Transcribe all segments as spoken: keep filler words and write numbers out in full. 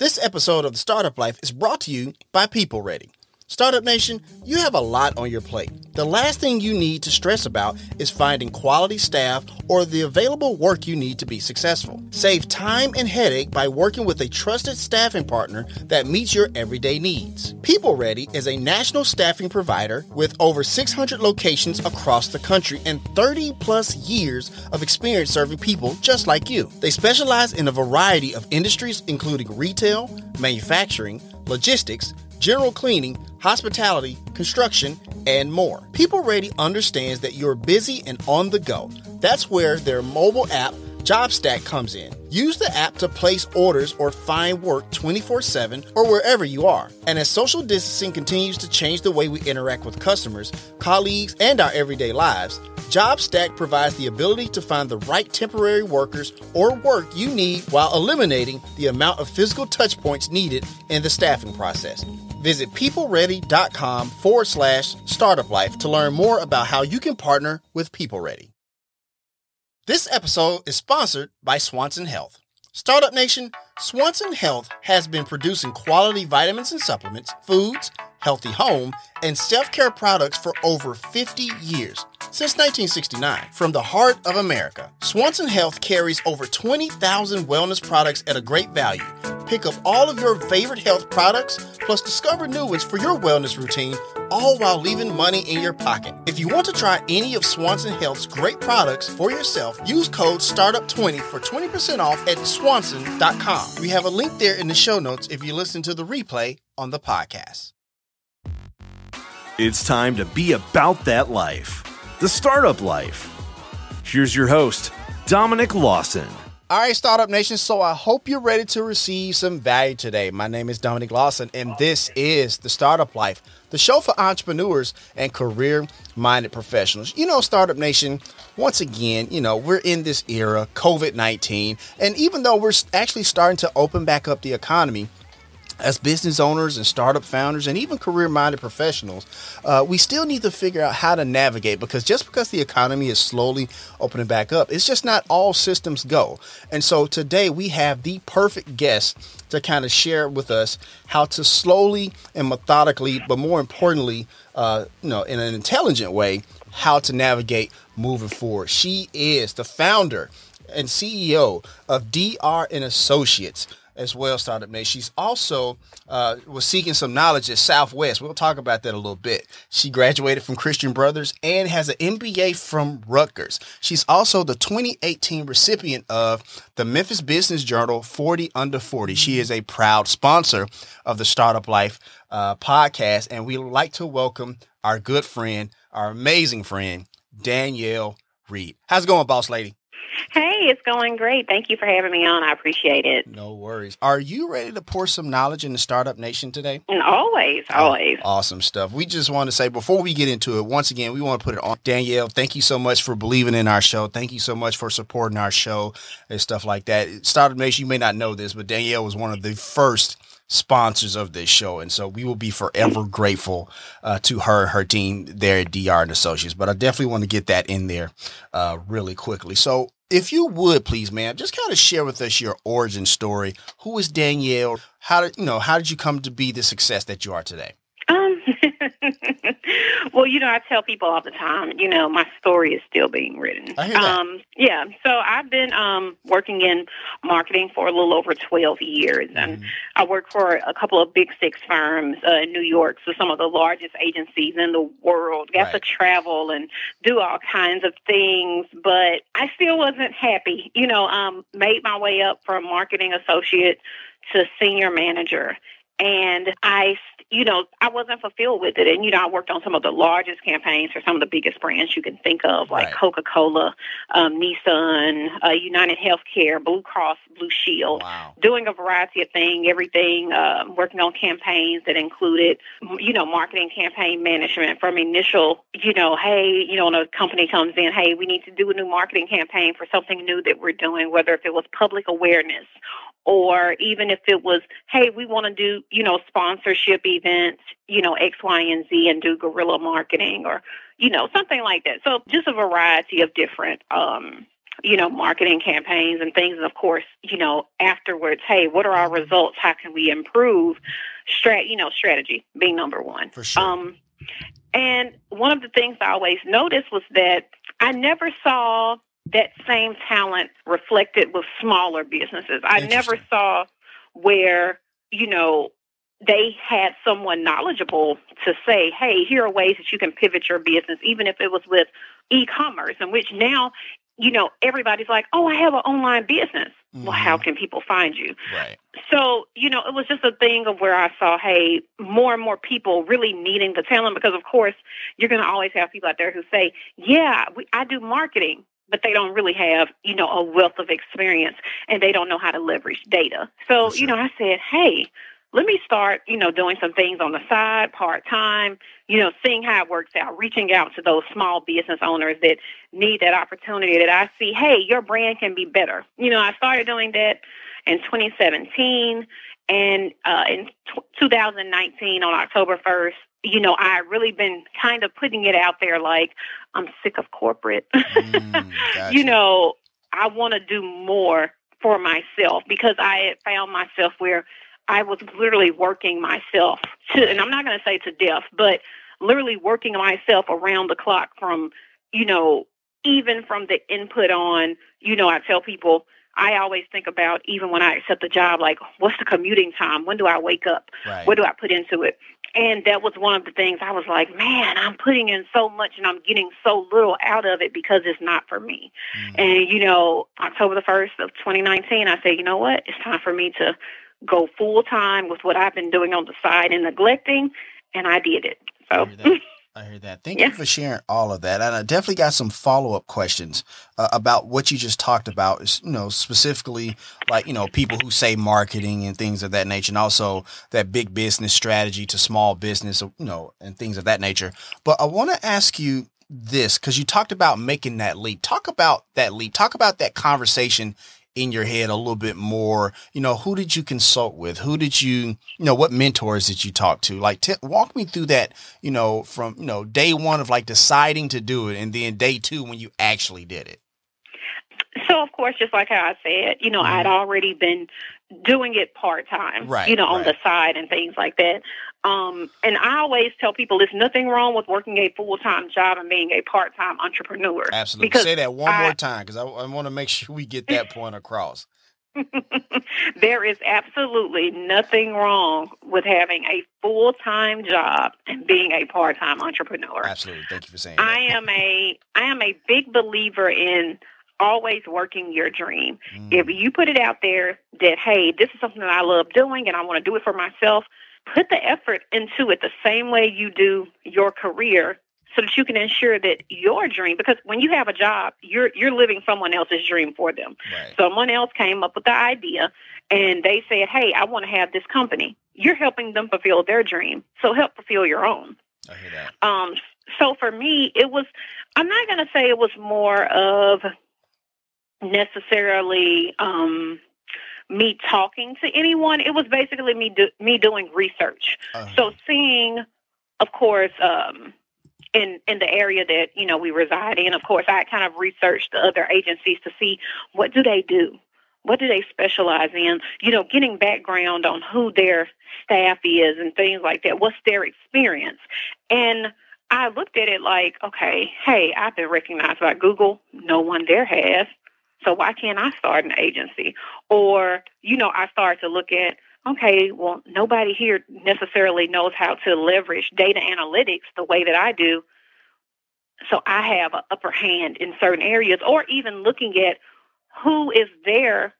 This episode of The Startup Life is brought to you by PeopleReady. Startup Nation, you have a lot on your plate. The last thing you need to stress about is finding quality staff or the available work you need to be successful. Save time and headache by working with a trusted staffing partner that meets your everyday needs. PeopleReady is a national staffing provider with over six hundred locations across the country and thirty plus years of experience serving people just like you. They specialize in a variety of industries, including retail, manufacturing, logistics, general cleaning, hospitality, construction, and more. PeopleReady understands that you're busy and on the go. That's where their mobile app, JobStack, comes in. Use the app to place orders or find work twenty-four seven or wherever you are. And as social distancing continues to change the way we interact with customers, colleagues, and our everyday lives, JobStack provides the ability to find the right temporary workers or work you need while eliminating the amount of physical touch points needed in the staffing process. Visit PeopleReady.com forward slash startup life to learn more about how you can partner with PeopleReady. This episode is sponsored by Swanson Health. Startup Nation, Swanson Health has been producing quality vitamins and supplements, foods, healthy home, and self-care products for over fifty years, since nineteen sixty-nine. From the heart of America, Swanson Health carries over twenty thousand wellness products at a great value. Pick up all of your favorite health products, plus discover new ones for your wellness routine, all while leaving money in your pocket. If you want to try any of Swanson Health's great products for yourself, use code startup twenty for twenty percent off at swanson dot com. We have a link there in the show notes if you listen to the replay on the podcast. It's time to be about that life, the startup life. Here's your host, Dominic Lawson. All right, Startup Nation, so I hope you're ready to receive some value today. My name is Dominic Lawson, and this is The Startup Life, the show for entrepreneurs and career-minded professionals. You know, Startup Nation, once again, you know, we're in this era, covid nineteen, and even though we're actually starting to open back up the economy, as business owners and startup founders and even career-minded professionals, uh, we still need to figure out how to navigate, because just because the economy is slowly opening back up, it's just not all systems go. And so today we have the perfect guest to kind of share with us how to slowly and methodically, but more importantly, uh, you know, in an intelligent way, how to navigate moving forward. She is the founder and C E O of D R and Associates. As well, Startup Nation. She's also uh, was seeking some knowledge at Southwest. We'll talk about that a little bit. She graduated from Christian Brothers and has an M B A from Rutgers. She's also the twenty eighteen recipient of the Memphis Business Journal forty under forty. She is a proud sponsor of the Startup Life uh, podcast, and we would like to welcome our good friend, our amazing friend, Danielle Reed. How's it going, boss lady? Hey, it's going great. Thank you for having me on. I appreciate it. No worries. Are you ready to pour some knowledge into Startup Nation today? And always, always. Oh, awesome stuff. We just want to say, before we get into it, once again, we want to put it on. Danielle, thank you so much for believing in our show. Thank you so much for supporting our show and stuff like that. Startup Nation, you may not know this, but Danielle was one of the first sponsors of this show, and so we will be forever grateful uh, to her and her team there at D R and Associates. But I definitely want to get that in there uh, really quickly. So if you would, please, ma'am, just kind of share with us your origin story. Who is Danielle? How did you know? How did you come to be the success that you are today? Um, well, you know, I tell people all the time, you know, my story is still being written. I hear that. Um, yeah. So I've been um, working in marketing for a little over twelve years. Mm-hmm. And I worked for a couple of big six firms uh, in New York. So some of the largest agencies in the world. Got right. to travel and do all kinds of things. But I still wasn't happy. You know, um, made my way up from marketing associate to senior manager. And I You know, I wasn't fulfilled with it. And, you know, I worked on some of the largest campaigns for some of the biggest brands you can think of, like right. Coca-Cola, um, Nissan, uh, United Healthcare, Blue Cross Blue Shield, wow. doing a variety of things, everything, uh, working on campaigns that included, you know, marketing campaign management from initial, you know, hey, you know, when a company comes in, hey, we need to do a new marketing campaign for something new that we're doing, whether if it was public awareness or even if it was, hey, we want to do, you know, sponsorship events, you know, X, Y, and Z and do guerrilla marketing or, you know, something like that. So just a variety of different um, you know, marketing campaigns and things. And of course, you know, afterwards, hey, what are our results? How can we improve? Strat, you know, strategy being number one. For sure. Um, and one of the things I always noticed was that I never saw that same talent reflected with smaller businesses. I never saw where, you know, they had someone knowledgeable to say, hey, here are ways that you can pivot your business, even if it was with e-commerce, in which now, you know, everybody's like, oh, I have an online business. Mm-hmm. Well, how can people find you? Right. So, you know, it was just a thing of where I saw, hey, more and more people really needing the talent, because, of course, you're going to always have people out there who say, yeah, we, I do marketing, but they don't really have, you know, a wealth of experience, and they don't know how to leverage data. So, sure. you know, I said, hey, let me start, you know, doing some things on the side, part-time, you know, seeing how it works out, reaching out to those small business owners that need that opportunity that I see, hey, your brand can be better. You know, I started doing that in twenty seventeen, and uh, in t- two thousand nineteen on October first, you know, I really been kind of putting it out there like, I'm sick of corporate. Mm, gotcha. You know, I want to do more for myself, because I had found myself where I was literally working myself to, and I'm not going to say to death, but literally working myself around the clock from, you know, even from the input on, you know, I tell people, I always think about, even when I accept a job, like, what's the commuting time? When do I wake up? Right. What do I put into it? And that was one of the things I was like, man, I'm putting in so much and I'm getting so little out of it because it's not for me. Mm-hmm. And, you know, October the first of twenty nineteen, I said, you know what? It's time for me to go full time with what I've been doing on the side and neglecting, and I did it. So I hear that. I hear that. Thank yeah. you for sharing all of that. And I definitely got some follow up questions uh, about what you just talked about. Is, you know, specifically like, you know, people who say marketing and things of that nature, and also that big business strategy to small business, you know, and things of that nature. But I want to ask you this, because you talked about making that leap. Talk about that leap. Talk about that conversation in your head a little bit more. You know, who did you consult with? Who did you, you know, what mentors did you talk to? Like, t- walk me through that, you know, from, you know, day one of like deciding to do it, and then day two when you actually did it. So, of course, just like how I said, you know, mm-hmm. I'd already been doing it part time, right, you know, on right. the side and things like that. Um, and I always tell people there's nothing wrong with working a full time job and being a part time entrepreneur. Absolutely. Because say that one I, more time, because I, I want to make sure we get that point across. There is absolutely nothing wrong with having a full time job and being a part time entrepreneur. Absolutely. Thank you for saying that. I am a I am a big believer in always working your dream. Mm. If you put it out there that, hey, this is something that I love doing and I want to do it for myself, put the effort into it the same way you do your career, so that you can ensure that your dream, because when you have a job, you're you're living someone else's dream for them. Right. Someone else came up with the idea and they said, hey, I want to have this company. You're helping them fulfill their dream. So help fulfill your own. I hear that. Um, so for me, it was, I'm not going to say it was more of necessarily um, me talking to anyone. It was basically me do, me doing research. Uh-huh. So seeing, of course, um, in in the area that, you know, we reside in, of course, I kind of researched the other agencies to see, what do they do? What do they specialize in? You know, getting background on who their staff is and things like that. What's their experience? And I looked at it like, okay, hey, I've been recognized by Google. No one there has. So why can't I start an agency? Or, you know, I started to look at, okay, well, nobody here necessarily knows how to leverage data analytics the way that I do. So I have an upper hand in certain areas, or even looking at who is their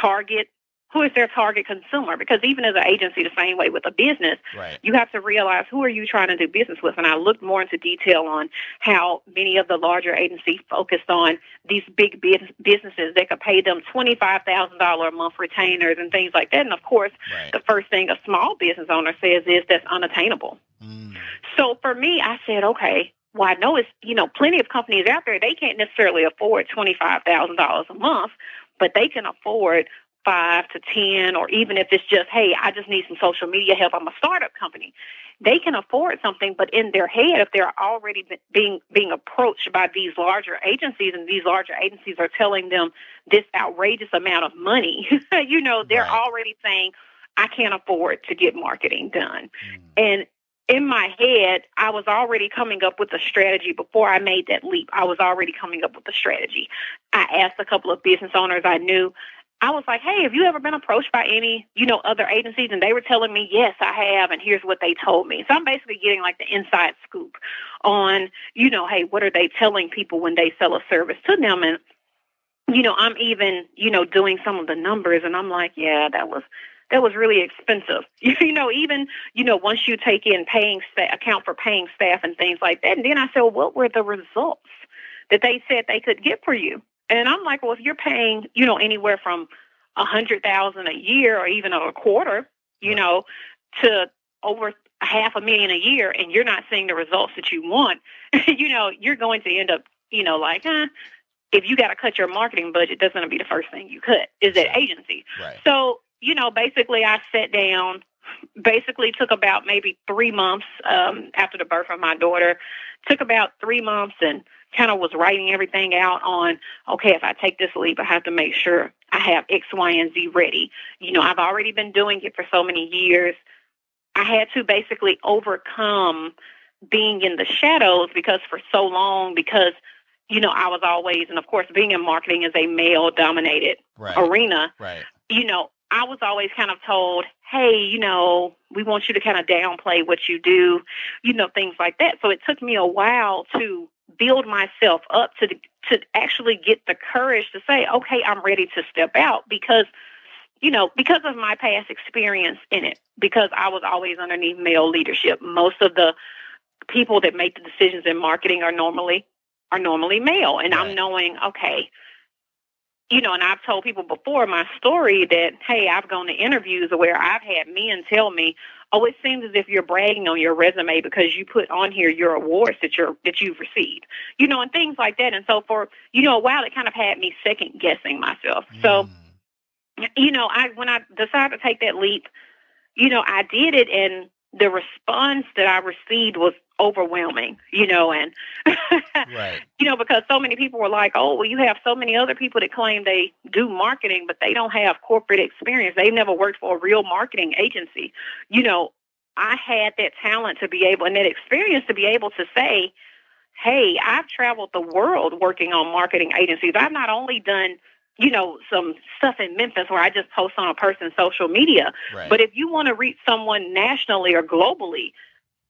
target, who is their target consumer? Because even as an agency, the same way with a business, right, you have to realize, who are you trying to do business with? And I looked more into detail on how many of the larger agencies focused on these big businesses that could pay them twenty-five thousand dollars a month retainers and things like that. And of course, right, the first thing a small business owner says is that's unattainable. Mm. So for me, I said, okay, well, I know it's, you know, plenty of companies out there, they can't necessarily afford twenty-five thousand dollars a month, but they can afford five to ten, or even if it's just, hey, I just need some social media help, I'm a startup company. They can afford something, but in their head, if they're already being being approached by these larger agencies, and these larger agencies are telling them this outrageous amount of money, you know, they're right. already saying, I can't afford to get marketing done. Mm. And in my head, I was already coming up with a strategy before I made that leap. I was already coming up with a strategy. I asked a couple of business owners I knew. I was like, hey, have you ever been approached by any, you know, other agencies? And they were telling me, yes, I have. And here's what they told me. So I'm basically getting like the inside scoop on, you know, hey, what are they telling people when they sell a service to them? And, you know, I'm even, you know, doing some of the numbers, and I'm like, yeah, that was that was really expensive. You know, even, you know, once you take in paying staff, account for paying staff and things like that. And then I said, well, what were the results that they said they could get for you? And I'm like, well, if you're paying, you know, anywhere from a hundred thousand a year or even a quarter, you know, to over half a million a year, and you're not seeing the results that you want, you know, you're going to end up, you know, like, huh, eh, if you got to cut your marketing budget, that's going to be the first thing you cut is that agency. Right. So, you know, basically I sat down, basically took about maybe three months um, after the birth of my daughter, took about three months and kind of was writing everything out on, okay, if I take this leap, I have to make sure I have X, Y, and Z ready. You know, I've already been doing it for so many years. I had to basically overcome being in the shadows because for so long, because, you know, I was always, and of course, being in marketing is a male-dominated right. arena, right. you know, I was always kind of told, hey, you know, we want you to kind of downplay what you do, you know, things like that. So it took me a while to build myself up to the, to actually get the courage to say, okay, I'm ready to step out because, you know, because of my past experience in it, because I was always underneath male leadership. Most of the people that make the decisions in marketing are normally are normally male. And right. I'm knowing, okay, you know, and I've told people before my story that, hey, I've gone to interviews where I've had men tell me, oh, it seems as if you're bragging on your resume because you put on here your awards that you're that you've received, you know, and things like that. And so for, you know, a while, it kind of had me second guessing myself. Mm. So, you know, I when I decided to take that leap, you know, I did it, and the response that I received was overwhelming, you know, and, right. you know, because so many people were like, oh, well, you have so many other people that claim they do marketing, but they don't have corporate experience. They've never worked for a real marketing agency. You know, I had that talent to be able and that experience to be able to say, hey, I've traveled the world working on marketing agencies. I've not only done, you know, some stuff in Memphis where I just post on a person's social media, right. but if you want to reach someone nationally or globally,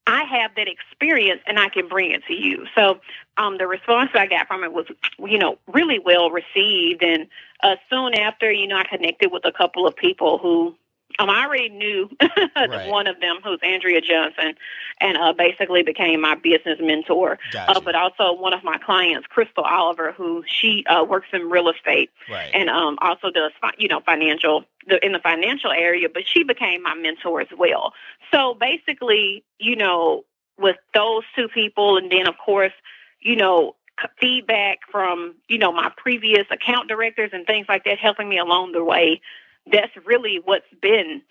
I have that experience and I can bring it to you. So um, the response I got from it was, you know, really well received. And uh, soon after, you know, I connected with a couple of people who um, I already knew right. one of them, who's Andrea Johnson, and uh, basically became my business mentor. Gotcha. Uh, but also one of my clients, Crystal Oliver, who she uh, works in real estate right. and um, also does, you know, financial The, in the financial area, but she became my mentor as well. So basically, you know, with those two people, and then of course, you know, c- feedback from, you know, my previous account directors and things like that, helping me along the way. That's really what's been,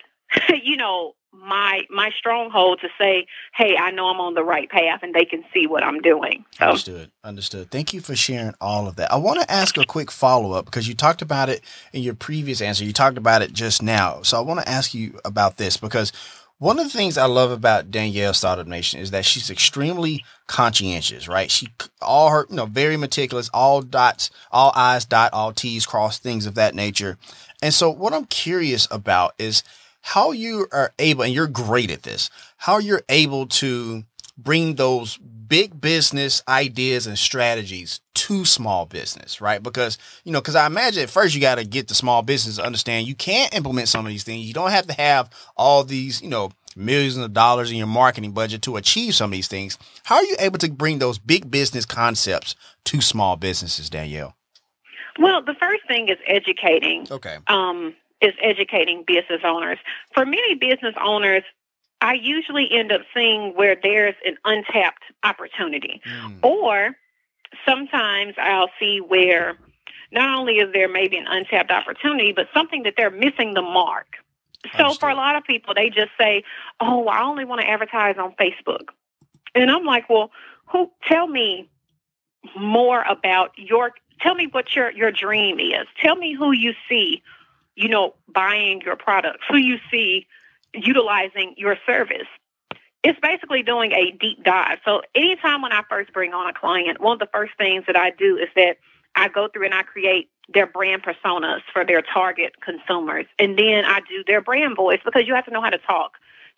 you know, my, my stronghold to say, hey, I know I'm on the right path and they can see what I'm doing. So. Understood. Understood. Thank you for sharing all of that. I want to ask a quick follow-up because you talked about it in your previous answer. You talked about it just now. So I want to ask you about this because one of the things I love about Danielle Startup Nation is that she's extremely conscientious, right? She all her, you know, very meticulous, all dots, all I's dot, all T's cross, things of that nature. And so what I'm curious about is how you are able, and you're great at this, how you're able to bring those big business ideas and strategies to small business, right? Because, you know, because I imagine at first you got to get the small business to understand you can implement some of these things. You don't have to have all these, you know, millions of dollars in your marketing budget to achieve some of these things. How are you able to bring those big business concepts to small businesses, Danielle? Well, the first thing is educating. Okay. Um, is educating business owners. For many business owners, I usually end up seeing where there's an untapped opportunity. Mm. Or sometimes I'll see where, not only is there maybe an untapped opportunity, but something that they're missing the mark. So for a lot of people, they just say, oh, I only want to advertise on Facebook. And I'm like, well, who? Tell me more about your, tell me what your, your dream is. Tell me who you see, you know, buying your products, who you see utilizing your service. It's basically doing a deep dive. So anytime when I first bring on a client, one of the first things that I do is that I go through and I create their brand personas for their target consumers. And then I do their brand voice, because you have to know how to talk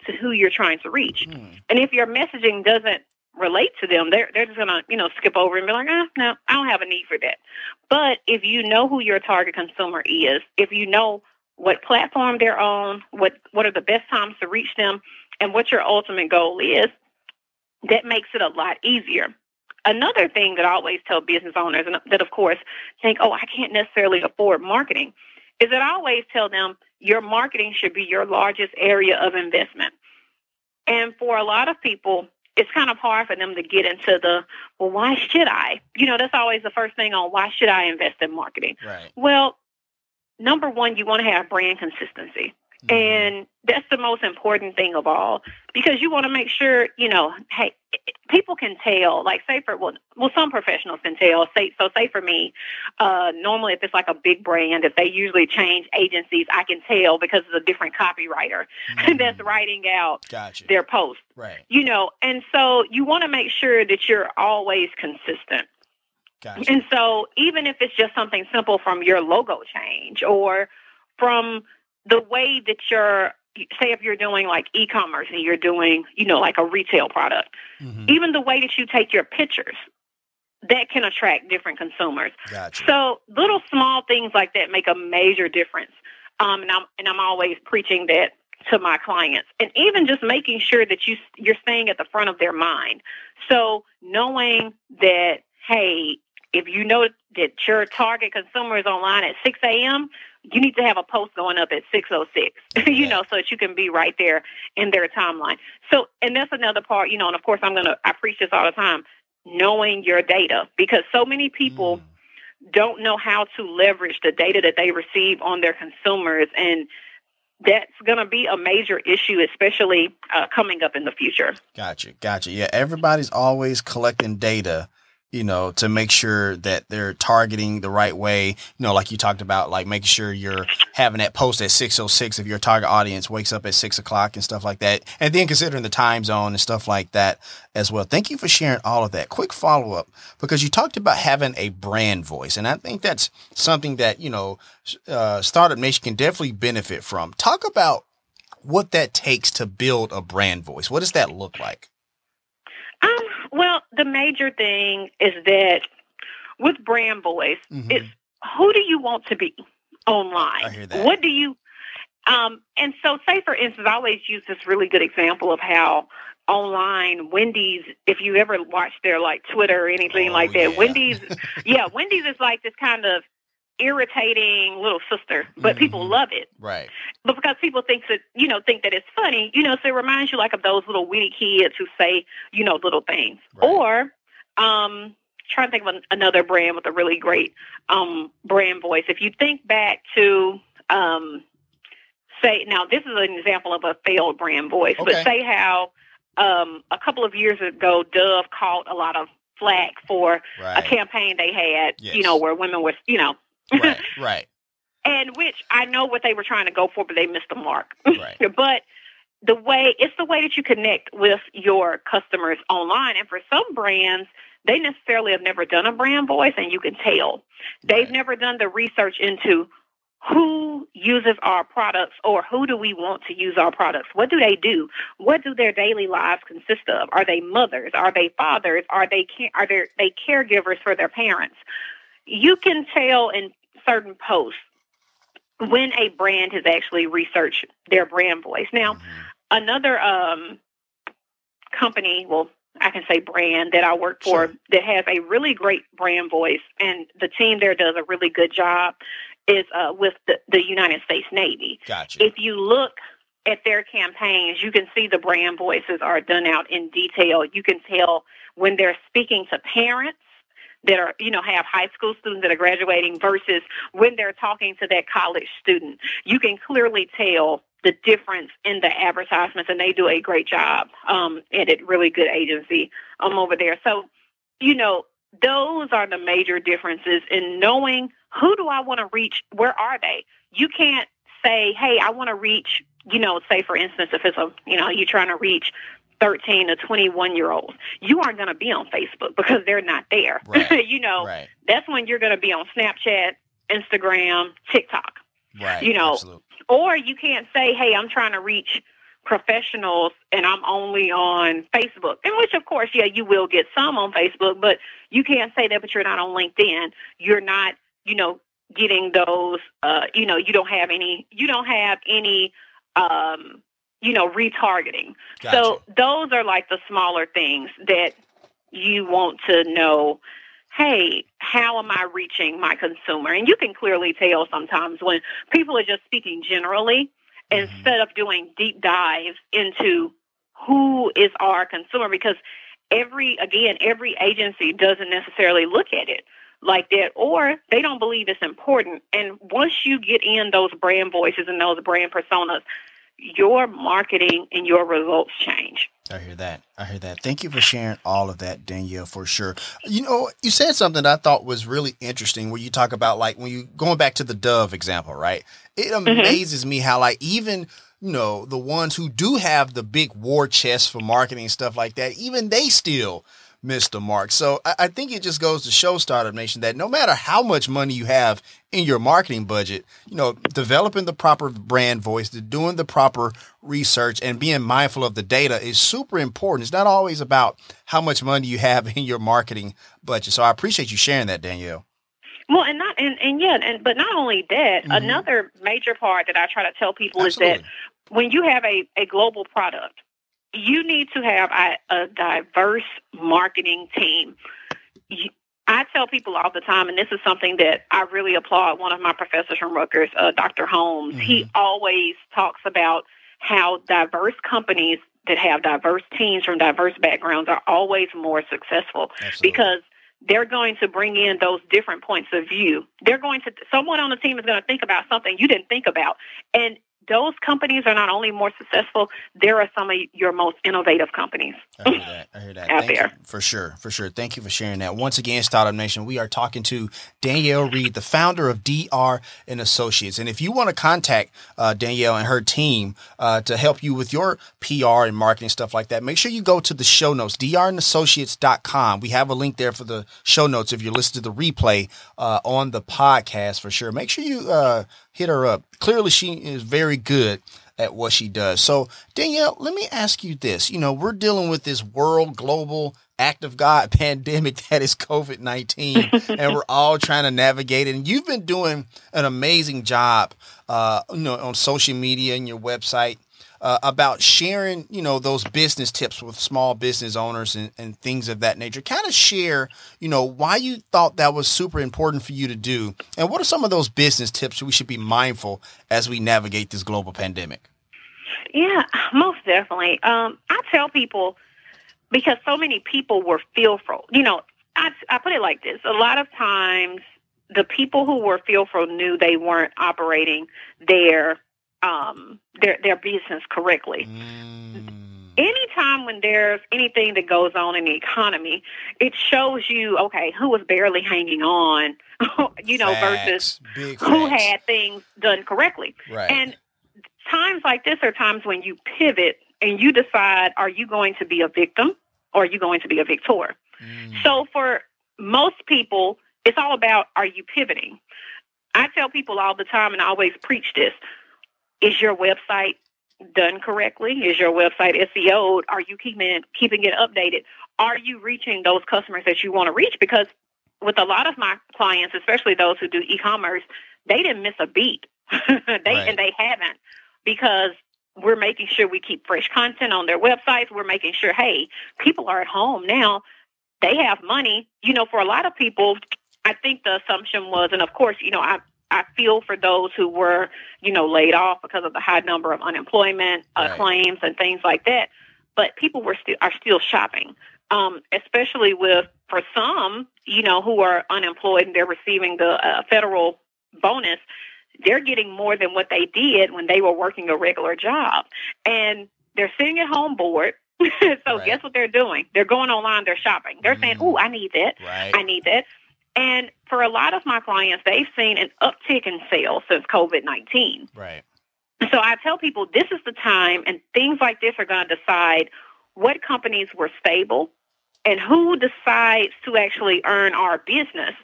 to who you're trying to reach. Hmm. And if your messaging doesn't relate to them, they're, they're just going to, you know, skip over and be like, ah, no, I don't have a need for that. But if you know who your target consumer is, if you know what platform they're on, what, what are the best times to reach them, and what your ultimate goal is, that makes it a lot easier. Another thing that I always tell business owners, and that, of course, think, oh, I can't necessarily afford marketing, is that I always tell them your marketing should be your largest area of investment. And for a lot of people, it's kind of hard for them to get into the, well, why should I? You know, that's always the first thing on why should I invest in marketing? Right. Well, number one, you want to have brand consistency. Mm-hmm. And that's the most important thing of all, because you want to make sure, you know, hey, people can tell, like, say for, well, well some professionals can tell. Say, so say for me, uh, normally if it's like a big brand, if they usually change agencies, I can tell because it's a different copywriter mm-hmm. that's writing out gotcha. Their post. Right. You know, and so you want to make sure that you're always consistent. Gotcha. And so even if it's just something simple from your logo change or from the way that you're, say if you're doing like e-commerce and you're doing, you know, like a retail product, mm-hmm. even the way that you take your pictures, that can attract different consumers. Gotcha. So little small things like that make a major difference. Um, and I'm and I'm always preaching that to my clients, and even just making sure that you, you're staying at the front of their mind. So knowing that, hey, if you know that your target consumer is online at six a.m., you need to have a post going up at six oh six, you yeah. know, so that you can be right there in their timeline. So, and that's another part, you know, and of course I'm going to, I preach this all the time, knowing your data, because so many people mm. don't know how to leverage the data that they receive on their consumers. And that's going to be a major issue, especially uh, coming up in the future. Gotcha. Gotcha. Yeah. Everybody's always collecting data, you know, to make sure that they're targeting the right way. You know, like you talked about, like making sure you're having that post at six oh six if your target audience wakes up at six o'clock and stuff like that. And then considering the time zone and stuff like that as well. Thank you for sharing all of that. Quick follow up, because you talked about having a brand voice. And I think that's something that, you know, uh, Startup Nation can definitely benefit from. Talk about what that takes to build a brand voice. What does that look like? Um, well, the major thing is that with brand voice, mm-hmm. it's who do you want to be online? I hear that. What do you, um, and so say for instance, I always use this really good example of how online Wendy's, if you ever watch their like Twitter or anything oh, like that, yeah. Wendy's, yeah, Wendy's is like this kind of irritating little sister, but mm-hmm. people love it. Right. But because people think that, you know, think that it's funny, you know, so it reminds you like of those little witty kids who say, you know, little things. Right. Or um, trying to think of an, another brand with a really great um, brand voice. If you think back to, um, say, now this is an example of a failed brand voice, okay. but say how um, a couple of years ago, Dove caught a lot of flack for right. a campaign they had, yes. you know, where women were, you know, right, right. And which I know what they were trying to go for, but they missed the mark. Right. But the way it's the way that you connect with your customers online. And for some brands, they necessarily have never done a brand voice, and you can tell. They've right. never done the research into who uses our products or who do we want to use our products? What do they do? What do their daily lives consist of? Are they mothers? Are they fathers? Are they are they, they caregivers for their parents? You can tell in certain posts when a brand has actually researched their brand voice. Now, another um, company, well, I can say brand that I work for sure. that has a really great brand voice, and the team there does a really good job, is uh, with the, the United States Navy. Gotcha. If you look at their campaigns, you can see the brand voices are done out in detail. You can tell when they're speaking to parents. that are, you know, have high school students that are graduating versus when they're talking to that college student. You can clearly tell the difference in the advertisements, and they do a great job um, at a really good agency um, over there. So, you know, those are the major differences in knowing who do I want to reach, where are they? You can't say, hey, I want to reach, you know, say, for instance, if it's a, you know, you're trying to reach thirteen to twenty-one year olds, you aren't going to be on Facebook because they're not there. Right. you know, right. That's when you're going to be on Snapchat, Instagram, TikTok, right. you know, Absolutely. Or you can't say, hey, I'm trying to reach professionals and I'm only on Facebook. And which, of course, yeah, you will get some on Facebook, but you can't say that, but you're not on LinkedIn. You're not, you know, getting those, uh, you know, you don't have any, you don't have any, um, you know, retargeting. Gotcha. So those are like the smaller things that you want to know, hey, how am I reaching my consumer? And you can clearly tell sometimes when people are just speaking generally mm-hmm. instead of doing deep dives into who is our consumer, because every, again, every agency doesn't necessarily look at it like that, or they don't believe it's important. And once you get in those brand voices and those brand personas, your marketing and your results change. I hear that. I hear that. Thank you for sharing all of that, Danielle, for sure. You know, you said something that I thought was really interesting where you talk about, like, when you going back to the Dove example, right? It amazes mm-hmm. me how, like, even, you know, the ones who do have the big war chest for marketing and stuff like that, even they still miss the mark. So I, I think it just goes to show, Startup Nation, that no matter how much money you have in your marketing budget, you know, developing the proper brand voice, doing the proper research, and being mindful of the data is super important. It's not always about how much money you have in your marketing budget. So I appreciate you sharing that, Danielle. Well, and not and, and yeah, and but not only that, mm-hmm. another major part that I try to tell people Absolutely. Is that when you have a, a global product, you need to have a, a diverse marketing team. You, I tell people all the time, and this is something that I really applaud one of my professors from Rutgers, uh, Doctor Holmes. Mm-hmm. He always talks about how diverse companies that have diverse teams from diverse backgrounds are always more successful Absolutely. Because they're going to bring in those different points of view. They're going to, someone on the team is going to think about something you didn't think about. And those companies are not only more successful, there are some of your most innovative companies. I hear that. I hear that. out Thank there. You. For sure. For sure. Thank you for sharing that. Once again, Startup Nation, we are talking to Danielle Reid, the founder of D R and Associates. And if you want to contact uh, Danielle and her team uh, to help you with your P R and marketing stuff like that, make sure you go to the show notes, d r and associates dot com. We have a link there for the show notes if you're listening to the replay uh, on the podcast for sure. Make sure you uh, hit her up. Clearly, she is very good at what she does. So, Danielle, let me ask you this. You know, we're dealing with this world global act of God pandemic that is covid nineteen, and we're all trying to navigate it. And you've been doing an amazing job, uh, you know, on social media and your website uh, about sharing, you know, those business tips with small business owners and, and things of that nature. Kind of share, you know, why you thought that was super important for you to do. And what are some of those business tips we should be mindful as we navigate this global pandemic? Yeah, most definitely. Um, I tell people, because so many people were fearful, you know, I, I put it like this. A lot of times the people who were fearful knew they weren't operating their um, their, their business correctly. Mm. Anytime when there's anything that goes on in the economy, it shows you, okay, who was barely hanging on, you know, facts, versus who facts. Had things done correctly. Right. And times like this are times when you pivot and you decide, are you going to be a victim or are you going to be a victor? Mm. So for most people, it's all about, are you pivoting? I tell people all the time, and I always preach this, is your website done correctly? Is your website S E O'd? Are you keeping it, keeping it updated? Are you reaching those customers that you want to reach? Because with a lot of my clients, especially those who do e-commerce, they didn't miss a beat. they right. And they haven't, because we're making sure we keep fresh content on their websites. We're making sure, hey, people are at home now. They have money. You know, for a lot of people, I think the assumption was, and of course, you know, I, I feel for those who were, you know, laid off because of the high number of unemployment uh, right. claims and things like that. But people were still are still shopping, um, especially with for some, you know, who are unemployed and they're receiving the uh, federal bonus, they're getting more than what they did when they were working a regular job. And they're sitting at home bored. so right. Guess what they're doing? They're going online, they're shopping. They're mm. saying, oh, I need that. Right. I need that. And for a lot of my clients, they've seen an uptick in sales since COVID nineteen. Right. So I tell people this is the time, and things like this are going to decide what companies were stable and who decides to actually earn our business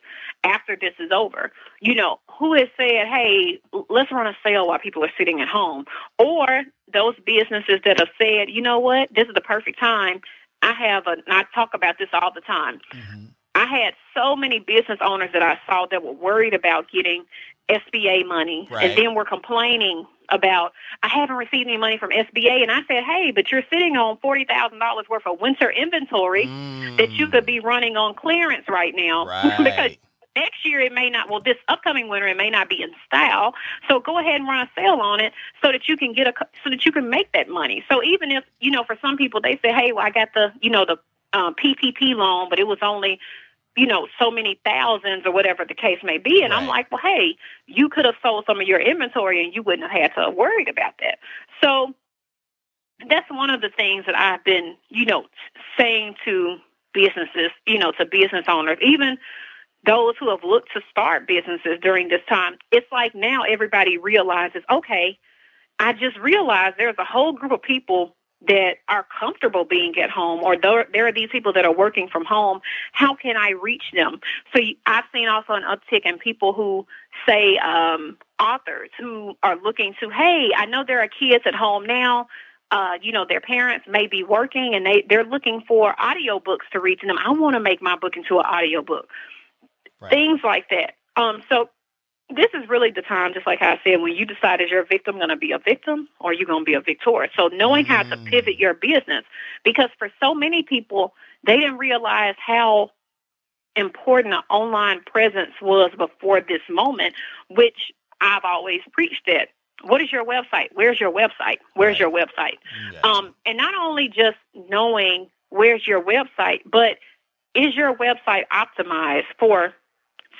after this is over. You know, who has said, hey, let's run a sale while people are sitting at home, or those businesses that have said, you know what, this is the perfect time. I have a, and I talk about this all the time. Mm-hmm. I had so many business owners that I saw that were worried about getting S B A money, right. and then were complaining about, I haven't received any money from S B A. And I said, hey, but you're sitting on forty thousand dollars worth of winter inventory mm. that you could be running on clearance right now. Right. Because next year it may not, well, this upcoming winter, it may not be in style. So go ahead and run a sale on it so that you can get a, so that you can make that money. So even if, you know, for some people they say, hey, well, I got the, you know, the um, P P P loan, but it was only, you know, so many thousands or whatever the case may be. And right. I'm like, well, hey, you could have sold some of your inventory and you wouldn't have had to worry about that. So that's one of the things that I've been, you know, saying to businesses, you know, to business owners, even those who have looked to start businesses during this time. It's like now everybody realizes, okay, I just realized there's a whole group of people that are comfortable being at home, or there, there are these people that are working from home. How can I reach them? So you, I've seen also an uptick in people who say um, authors who are looking to, hey, I know there are kids at home now. Uh, you know, their parents may be working and they, they're looking for audiobooks to read to them. I want to make my book into an audiobook. Right. Things like that. Um, so this is really the time, just like I said, when you decide, is your victim going to be a victim or you're going to be a victor? So knowing how mm. to pivot your business, because for so many people, they didn't realize how important an online presence was before this moment, which I've always preached that. What is your website? Where's your website? Where's your website? Yes. Um, and not only just knowing where's your website, but is your website optimized for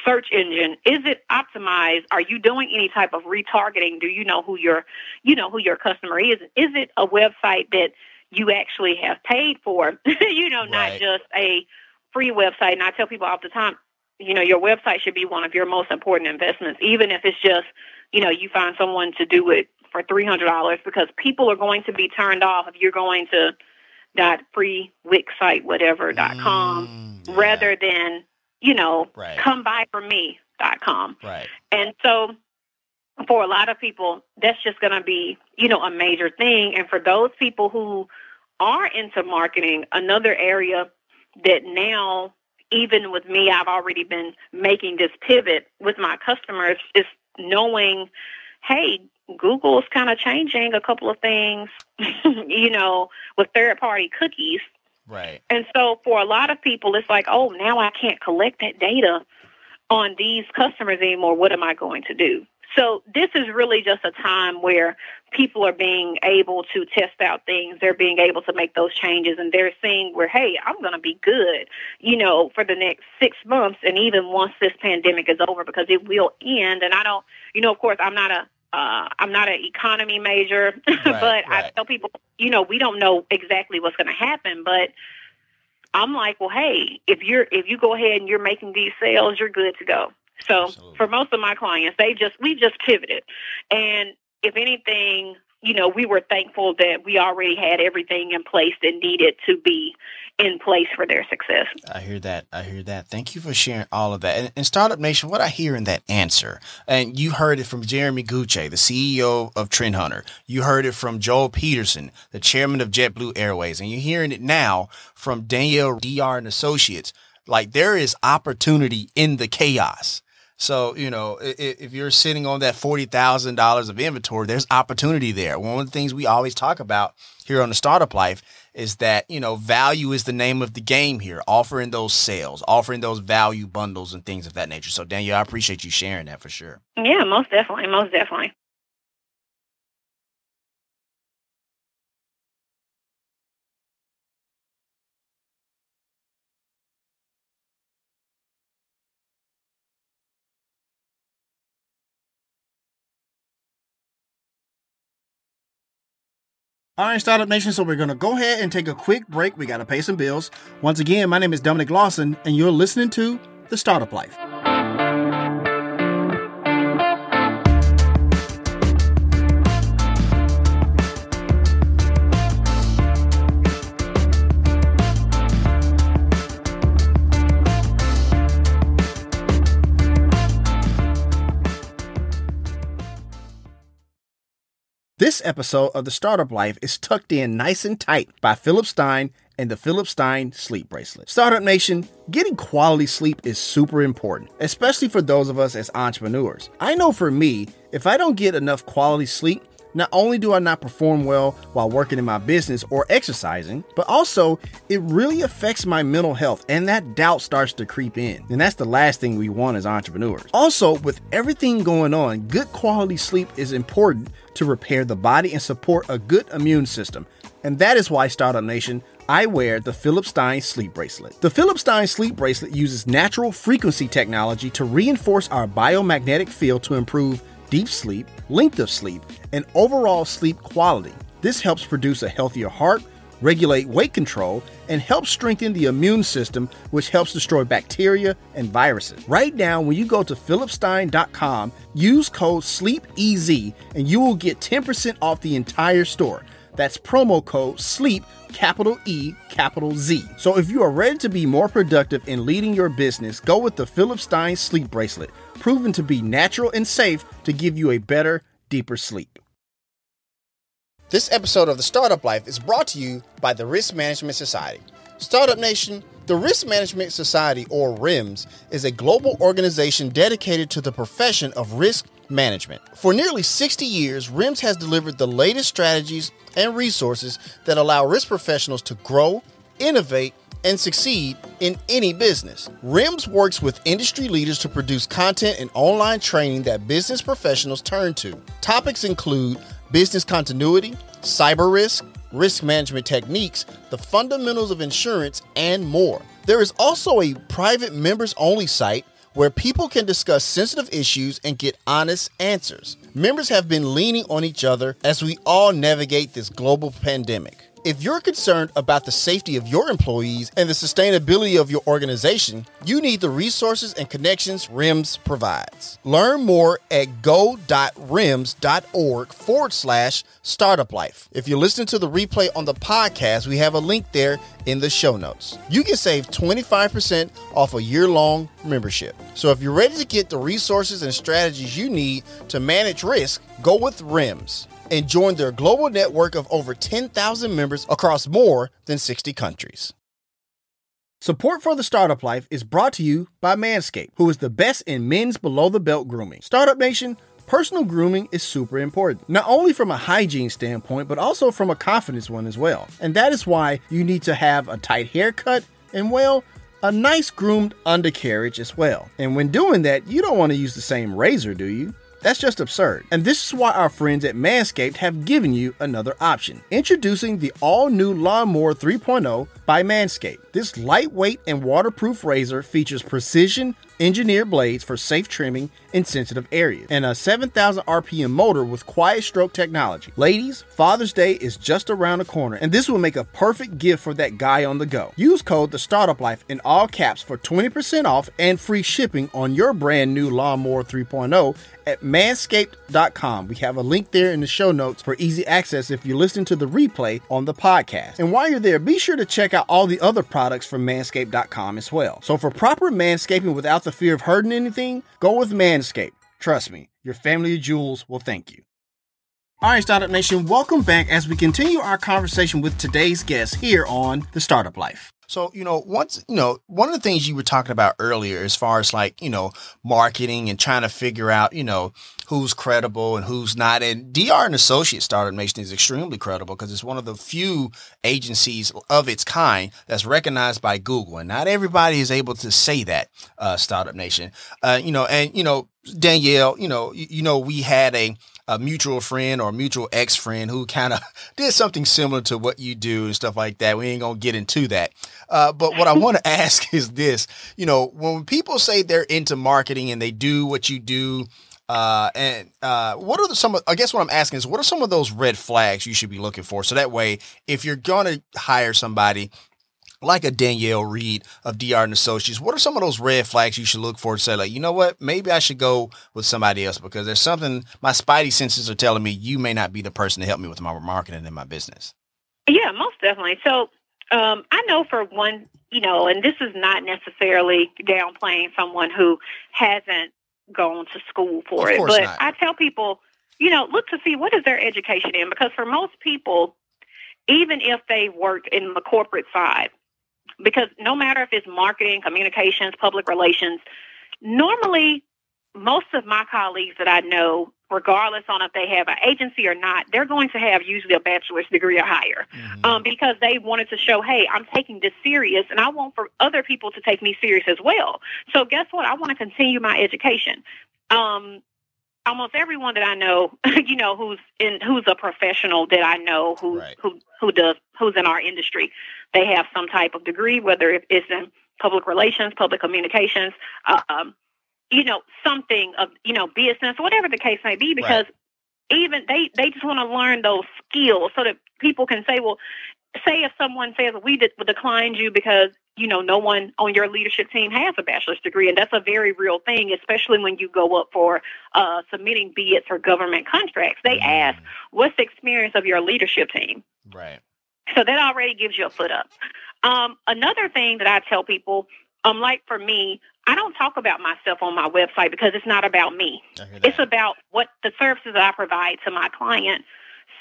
search engine? Is it optimized? Are you doing any type of retargeting? Do you know who your, you know, who your customer is? Is it a website that you actually have paid for? you know, right. Not just a free website. And I tell people all the time, you know, your website should be one of your most important investments, even if it's just, you know, you find someone to do it for three hundred dollars, because people are going to be turned off if you're going to dot free Wix site, whatever, dot com, mm, yeah. rather than, you know, right. come buy from me dot com. Right. And so for a lot of people, that's just going to be, you know, a major thing. And for those people who are into marketing, another area that now, even with me, I've already been making this pivot with my customers is knowing, hey, Google's kind of changing a couple of things, you know, with third-party cookies. Right. And so for a lot of people, it's like, oh, now I can't collect that data on these customers anymore. What am I going to do? So this is really just a time where people are being able to test out things. They're being able to make those changes, and they're seeing where, hey, I'm going to be good, you know, for the next six months. And even once this pandemic is over, because it will end. And I don't, you know, of course, I'm not a, Uh, I'm not an economy major, right, but right. I tell people, you know, we don't know exactly what's going to happen, but I'm like, well, hey, if you're, if you go ahead and you're making these sales, you're good to go. So absolutely. For most of my clients, they just, we just pivoted. And if anything, you know, we were thankful that we already had everything in place that needed to be in place for their success. I hear that. I hear that. Thank you for sharing all of that. And, and Startup Nation, what I hear in that answer, and you heard it from Jeremy Gucci, the C E O of TrendHunter. You heard it from Joel Peterson, the chairman of JetBlue Airways. And you're hearing it now from Danielle D R and Associates. Like, there is opportunity in the chaos. So, you know, if you're sitting on that forty thousand dollars of inventory, there's opportunity there. One of the things we always talk about here on the Startup Life is that, you know, value is the name of the game here, offering those sales, offering those value bundles and things of that nature. So, Danielle, I appreciate you sharing that for sure. Yeah, most definitely. Most definitely. All right, Startup Nation, so we're going to go ahead and take a quick break. We got to pay some bills. Once again, my name is Dominic Lawson, and you're listening to The Startup Life. This episode of The Startup Life is tucked in nice and tight by Philip Stein and the Philip Stein Sleep Bracelet. Startup Nation, getting quality sleep is super important, especially for those of us as entrepreneurs. I know for me, if I don't get enough quality sleep, not only do I not perform well while working in my business or exercising, but also it really affects my mental health, and that doubt starts to creep in. And that's the last thing we want as entrepreneurs. Also, with everything going on, good quality sleep is important to repair the body and support a good immune system. And that is why, Startup Nation, I wear the Philip Stein Sleep Bracelet. The Philip Stein Sleep Bracelet uses natural frequency technology to reinforce our biomagnetic field to improve deep sleep, length of sleep, and overall sleep quality. This helps produce a healthier heart, regulate weight control, and helps strengthen the immune system, which helps destroy bacteria and viruses. Right now, when you go to philip stein dot com, use code SLEEPEZ, and you will get ten percent off the entire store. That's promo code SLEEP, capital E, capital Z. So if you are ready to be more productive in leading your business, go with the Philip Stein Sleep Bracelet, proven to be natural and safe to give you a better, deeper sleep. This episode of The Startup Life is brought to you by the Risk Management Society. Startup Nation, the Risk Management Society, or RIMS, is a global organization dedicated to the profession of risk management. For nearly sixty years, RIMS has delivered the latest strategies and resources that allow risk professionals to grow, innovate, and succeed in any business. RIMS works with industry leaders to produce content and online training that business professionals turn to. Topics include business continuity, cyber risk, risk management techniques, the fundamentals of insurance, and more. There is also a private members-only site where people can discuss sensitive issues and get honest answers. Members have been leaning on each other as we all navigate this global pandemic. If you're concerned about the safety of your employees and the sustainability of your organization, you need the resources and connections RIMS provides. Learn more at go.rims.org forward slash startup life. If you're listening to the replay on the podcast, we have a link there in the show notes. You can save twenty-five percent off a year-long membership. So if you're ready to get the resources and strategies you need to manage risk, go with RIMS and join their global network of over ten thousand members across more than sixty countries. Support for The Startup Life is brought to you by Manscaped, who is the best in men's below-the-belt grooming. Startup Nation, personal grooming is super important, not only from a hygiene standpoint, but also from a confidence one as well. And that is why you need to have a tight haircut and, well, a nice groomed undercarriage as well. And when doing that, you don't want to use the same razor, do you? That's just absurd. And this is why our friends at Manscaped have given you another option. Introducing the all-new Lawnmower three point oh by Manscaped. This lightweight and waterproof razor features precision engineered blades for safe trimming in sensitive areas and a seven thousand R P M motor with quiet stroke technology. Ladies, Father's Day is just around the corner, and this will make a perfect gift for that guy on the go. Use code THESTARTUPLIFE in all caps for twenty percent off and free shipping on your brand new Lawnmower three point oh at manscaped dot com. We have a link there in the show notes for easy access if you listen to the replay on the podcast. And while you're there, be sure to check out all the other products from manscaped dot com as well. So for proper manscaping without the The fear of hurting anything, go with Manscaped. Trust me, your family of jewels will thank you. All right, Startup Nation, welcome back as we continue our conversation with today's guest here on The Startup Life. So, you know, once, you know, one of the things you were talking about earlier, as far as like, you know, marketing and trying to figure out, you know, who's credible and who's not. And D R and Associates Startup Nation is extremely credible because it's one of the few agencies of its kind that's recognized by Google. And not everybody is able to say that, uh, Startup Nation, uh, you know, and, you know, Danielle, you know, you, you know, we had a, a mutual friend or mutual ex-friend who kind of did something similar to what you do and stuff like that. We ain't going to get into that. Uh, but what I want to ask is this, you know, when people say they're into marketing and they do what you do, Uh, and uh, what are the, some of, I guess what I'm asking is, what are some of those red flags you should be looking for? So that way, if you're going to hire somebody like a Danielle Reed of D R and Associates, what are some of those red flags you should look for to say, like, you know what, maybe I should go with somebody else, because there's something my spidey senses are telling me you may not be the person to help me with my marketing and my business. Yeah, most definitely. So um, I know for one, you know, and this is not necessarily downplaying someone who hasn't gone to school for it, but not. I tell people, you know, look to see what is their education in, because for most people, even if they work in the corporate side, because no matter if it's marketing, communications, public relations, normally most of my colleagues that I know, regardless on if they have an agency or not, they're going to have usually a bachelor's degree or higher, mm-hmm. um, because they wanted to show, hey, I'm taking this serious, and I want for other people to take me serious as well. So guess what? I want to continue my education. Um, almost everyone that I know, you know, who's in, who's a professional that I know who, right. who, who does, who's in our industry, they have some type of degree, whether it's in public relations, public communications, uh, um, you know, something of, you know, business, whatever the case may be, because right. even they, they just want to learn those skills so that people can say, well, say if someone says we de- declined you because, you know, no one on your leadership team has a bachelor's degree. And that's a very real thing, especially when you go up for uh, submitting bids for government contracts. They mm-hmm. ask, what's the experience of your leadership team? Right. So that already gives you a foot up. Um, another thing that I tell people, um, like for me, I don't talk about myself on my website because it's not about me. It's about what the services I provide to my client.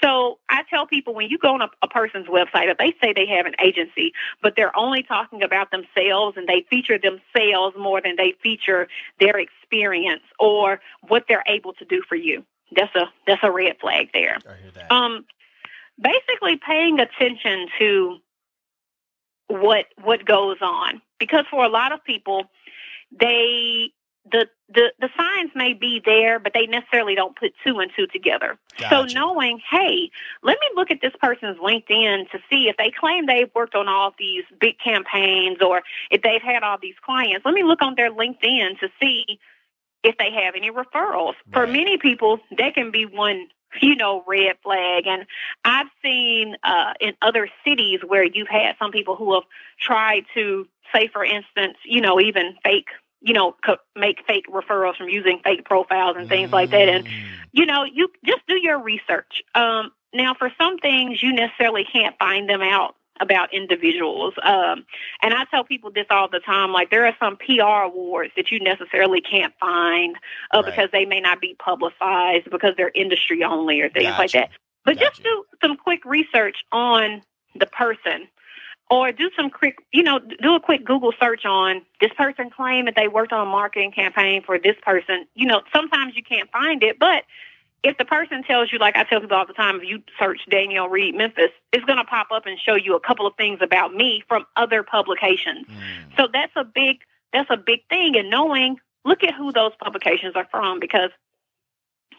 So I tell people, when you go on a, a person's website, if they say they have an agency, but they're only talking about themselves and they feature themselves more than they feature their experience or what they're able to do for you, that's a that's a red flag there. I hear that. Um, basically paying attention to what what goes on, because for a lot of people, They the the the signs may be there, but they necessarily don't put two and two together. Gotcha. So knowing, hey, let me look at this person's LinkedIn to see if they claim they've worked on all these big campaigns or if they've had all these clients. Let me look on their LinkedIn to see if they have any referrals. Right. For many people, that can be one, you know, red flag. And I've seen uh, in other cities where you've had some people who have tried to, say, for instance, you know, even fake, you know, co- make fake referrals from using fake profiles and things mm. like that. And, you know, you just do your research. Um, now, for some things, you necessarily can't find them out about individuals. Um, and I tell people this all the time, like there are some P R awards that you necessarily can't find uh, right. because they may not be publicized because they're industry only or things gotcha. like that. But gotcha. just do some quick research on the person. Or do some quick, you know, do a quick Google search on this person claimed that they worked on a marketing campaign for this person. You know, sometimes you can't find it, but if the person tells you, like I tell people all the time, if you search Danielle Reed Memphis, it's going to pop up and show you a couple of things about me from other publications. Mm. So that's a big, that's a big thing. And knowing, look at who those publications are from, because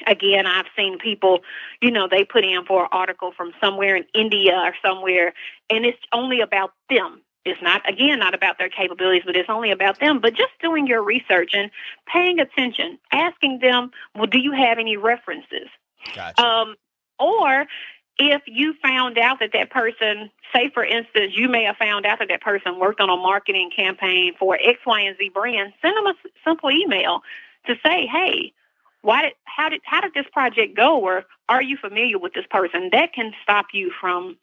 again, I've seen people, you know, they put in for an article from somewhere in India or somewhere, and it's only about them. It's not, again, not about their capabilities, but it's only about them. But just doing your research and paying attention, asking them, well, do you have any references? Gotcha. Um, or if you found out that that person, say, for instance, you may have found out that that person worked on a marketing campaign for X, Y, and Z brand, send them a simple email to say, hey, Why did how did how did this project go, or are you familiar with this person? That can stop you from,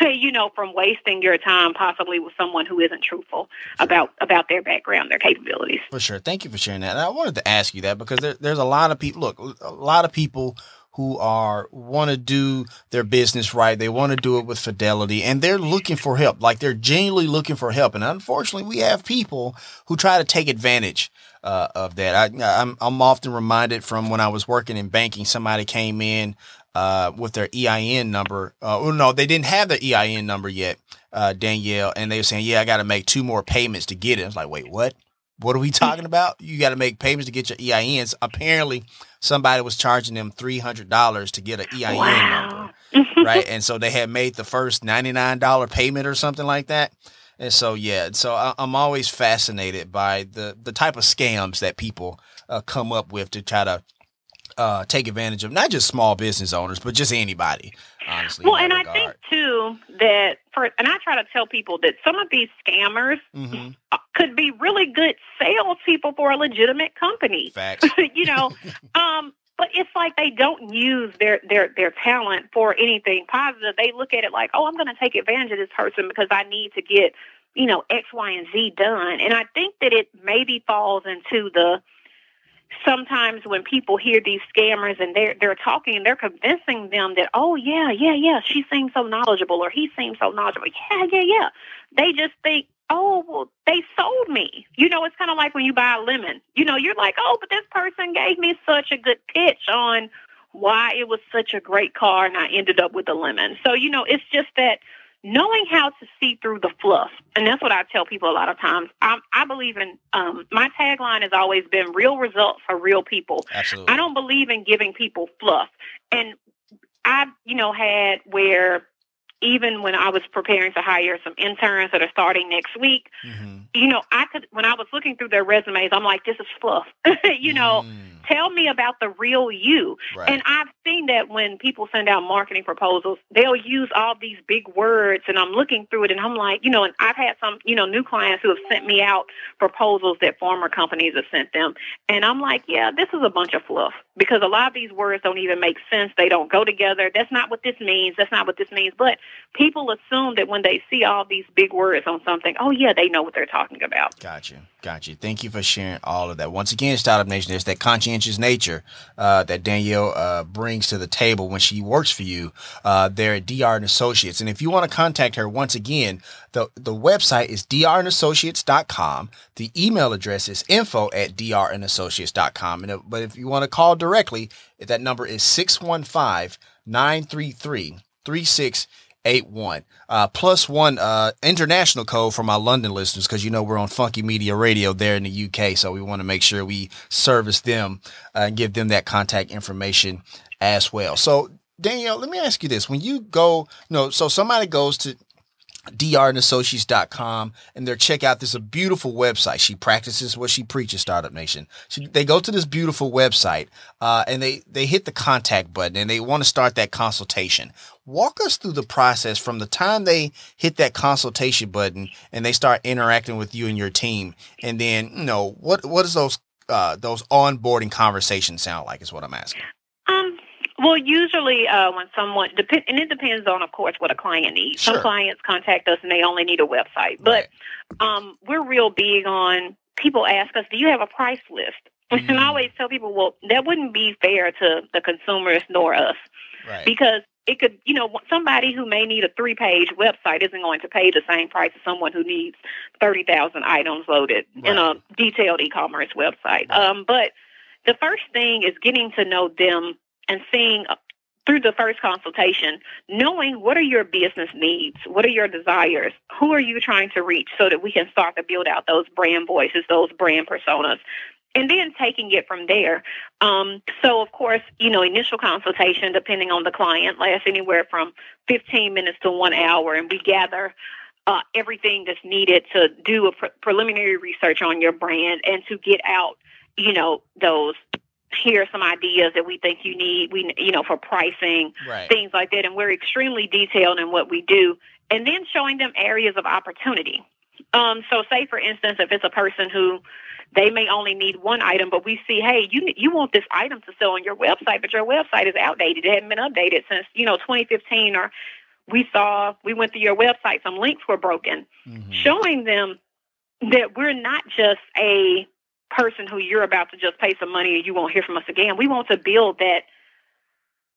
you know, from wasting your time possibly with someone who isn't truthful sure. about about their background, their capabilities. For sure. Thank you for sharing that. And I wanted to ask you that because there, there's a lot of people. Look, a lot of people who are want to do their business right. They want to do it with fidelity, and they're looking for help. Like they're genuinely looking for help. And unfortunately, we have people who try to take advantage Uh, of that. I, I'm, I'm often reminded from when I was working in banking, somebody came in uh, with their E I N number. Uh, well, no, they didn't have their E I N number yet, uh, Danielle. And they were saying, yeah, I got to make two more payments to get it. I was like, wait, what? What are we talking about? You got to make payments to get your E I Ns. Apparently somebody was charging them three hundred dollars to get an E I N wow. number. Right. And so they had made the first ninety-nine dollars payment or something like that. And so, yeah, so I, I'm always fascinated by the, the type of scams that people uh, come up with to try to uh, take advantage of not just small business owners, but just anybody, honestly. Well, and regard. I think, too, that for, and I try to tell people that some of these scammers mm-hmm. could be really good salespeople for a legitimate company. Facts. You know, um, but it's like they don't use their, their, their talent for anything positive. They look at it like, oh, I'm going to take advantage of this person because I need to get, you know, X, Y, and Z done. And I think that it maybe falls into the sometimes when people hear these scammers and they're, they're talking, they're convincing them that, oh, yeah, yeah, yeah, she seems so knowledgeable or he seems so knowledgeable. Yeah, yeah, yeah. They just think, oh, well, they sold me. You know, it's kind of like when you buy a lemon. You know, you're like, oh, but this person gave me such a good pitch on why it was such a great car, and I ended up with a lemon. So, you know, it's just that knowing how to see through the fluff. And that's what I tell people a lot of times. I, I believe in, um, my tagline has always been real results for real people. Absolutely. I don't believe in giving people fluff. And I've, you know, had where even when I was preparing to hire some interns that are starting next week, mm-hmm. you know, I could, when I was looking through their resumes, I'm like, this is fluff, you know, mm. tell me about the real you. Right. And I've seen that when people send out marketing proposals, they'll use all these big words, and I'm looking through it and I'm like, you know, and I've had some, you know, new clients who have sent me out proposals that former companies have sent them. And I'm like, yeah, this is a bunch of fluff because a lot of these words don't even make sense. They don't go together. That's not what this means. That's not what this means. But people assume that when they see all these big words on something, oh, yeah, they know what they're talking about. Got you. Got you. Thank you for sharing all of that. Once again, Startup Nation, there's that conscientious nature uh, that Danielle uh, brings to the table when she works for you uh, there at D R and Associates. And if you want to contact her, once again, the, the website is d r and associates dot com. The email address is info at d r and associates dot com. And, uh, but if you want to call directly, that number is six one five, nine three three, three six eight one. Eight one uh, plus one uh, international code for my London listeners, because you know we're on Funky Media Radio there in the U K, so we want to make sure we service them uh, and give them that contact information as well. So Danielle, let me ask you this: when you go, you know, so somebody goes to d r and associates dot com and they're check out this a beautiful website. She practices what she preaches, Startup Nation. She, they go to this beautiful website uh, and they they hit the contact button and they want to start that consultation. Walk us through the process from the time they hit that consultation button and they start interacting with you and your team. And then, you know, what what does those uh, those onboarding conversations sound like is what I'm asking. Um. Well, usually uh, when someone, dep- and it depends on, of course, what a client needs. Sure. Some clients contact us and they only need a website. But right. um, we're real big on, people ask us, do you have a price list? Mm-hmm. And I always tell people, well, that wouldn't be fair to the consumers nor us. Right. Because it could, you know, somebody who may need a three-page website isn't going to pay the same price as someone who needs thirty thousand items loaded right. in a detailed e-commerce website. Right. Um, but the first thing is getting to know them. And seeing through the first consultation, knowing what are your business needs, what are your desires, who are you trying to reach so that we can start to build out those brand voices, those brand personas, and then taking it from there. Um, so, of course, you know, initial consultation, depending on the client, lasts anywhere from fifteen minutes to one hour, and we gather uh, everything that's needed to do a pre- preliminary research on your brand and to get out, you know, those here are some ideas that we think you need, we you know, for pricing, right. things like that. And we're extremely detailed in what we do. And then showing them areas of opportunity. Um, so say, for instance, if it's a person who they may only need one item, but we see, hey, you you want this item to sell on your website, but your website is outdated. It hasn't been updated since, you know, twenty fifteen, or we saw, we went through your website, some links were broken. Mm-hmm. Showing them that we're not just a person who you're about to just pay some money and you won't hear from us again. We want to build that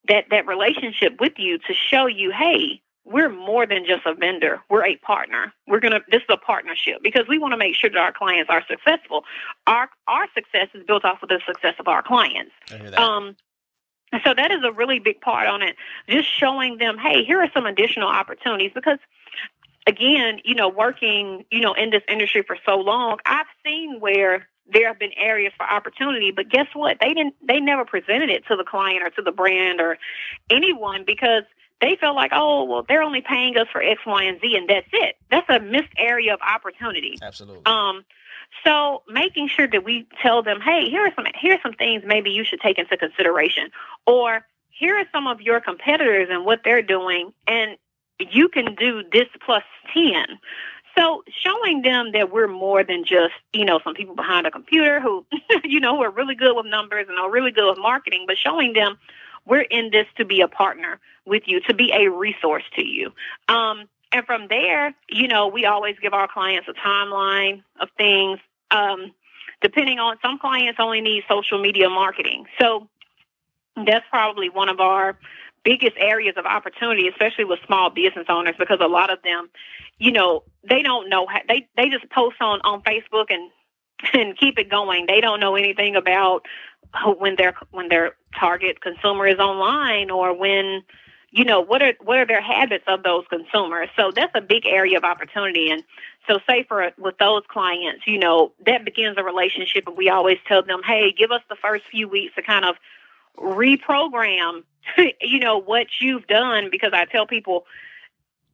that that relationship with you to show you, hey, we're more than just a vendor. We're a partner. We're gonna this is a partnership because we want to make sure that our clients are successful. Our our success is built off of the success of our clients. I hear that. Um so that is a really big part on it. Just showing them, hey, here are some additional opportunities because again, you know, working, you know, in this industry for so long, I've seen where there have been areas for opportunity, but guess what? They didn't, they never presented it to the client or to the brand or anyone because they felt like, oh, well, they're only paying us for X, Y, and Z, and that's it. That's a missed area of opportunity. Absolutely. Um, So making sure that we tell them, hey, here are some here are some things maybe you should take into consideration, or here are some of your competitors and what they're doing, and you can do this plus ten. So showing them that we're more than just, you know, some people behind a computer who, you know, who are really good with numbers and are really good with marketing, but showing them we're in this to be a partner with you, to be a resource to you. Um, and from there, you know, we always give our clients a timeline of things, um, depending on, some clients only need social media marketing. So that's probably one of our biggest areas of opportunity, especially with small business owners, because a lot of them, you know, they don't know how, they, they just post on, on Facebook and, and keep it going. They don't know anything about when their, when their target consumer is online, or when, you know, what are, what are their habits of those consumers? So that's a big area of opportunity. And so say for with those clients, you know, that begins a relationship, and we always tell them, hey, give us the first few weeks to kind of reprogram, you know, what you've done, because I tell people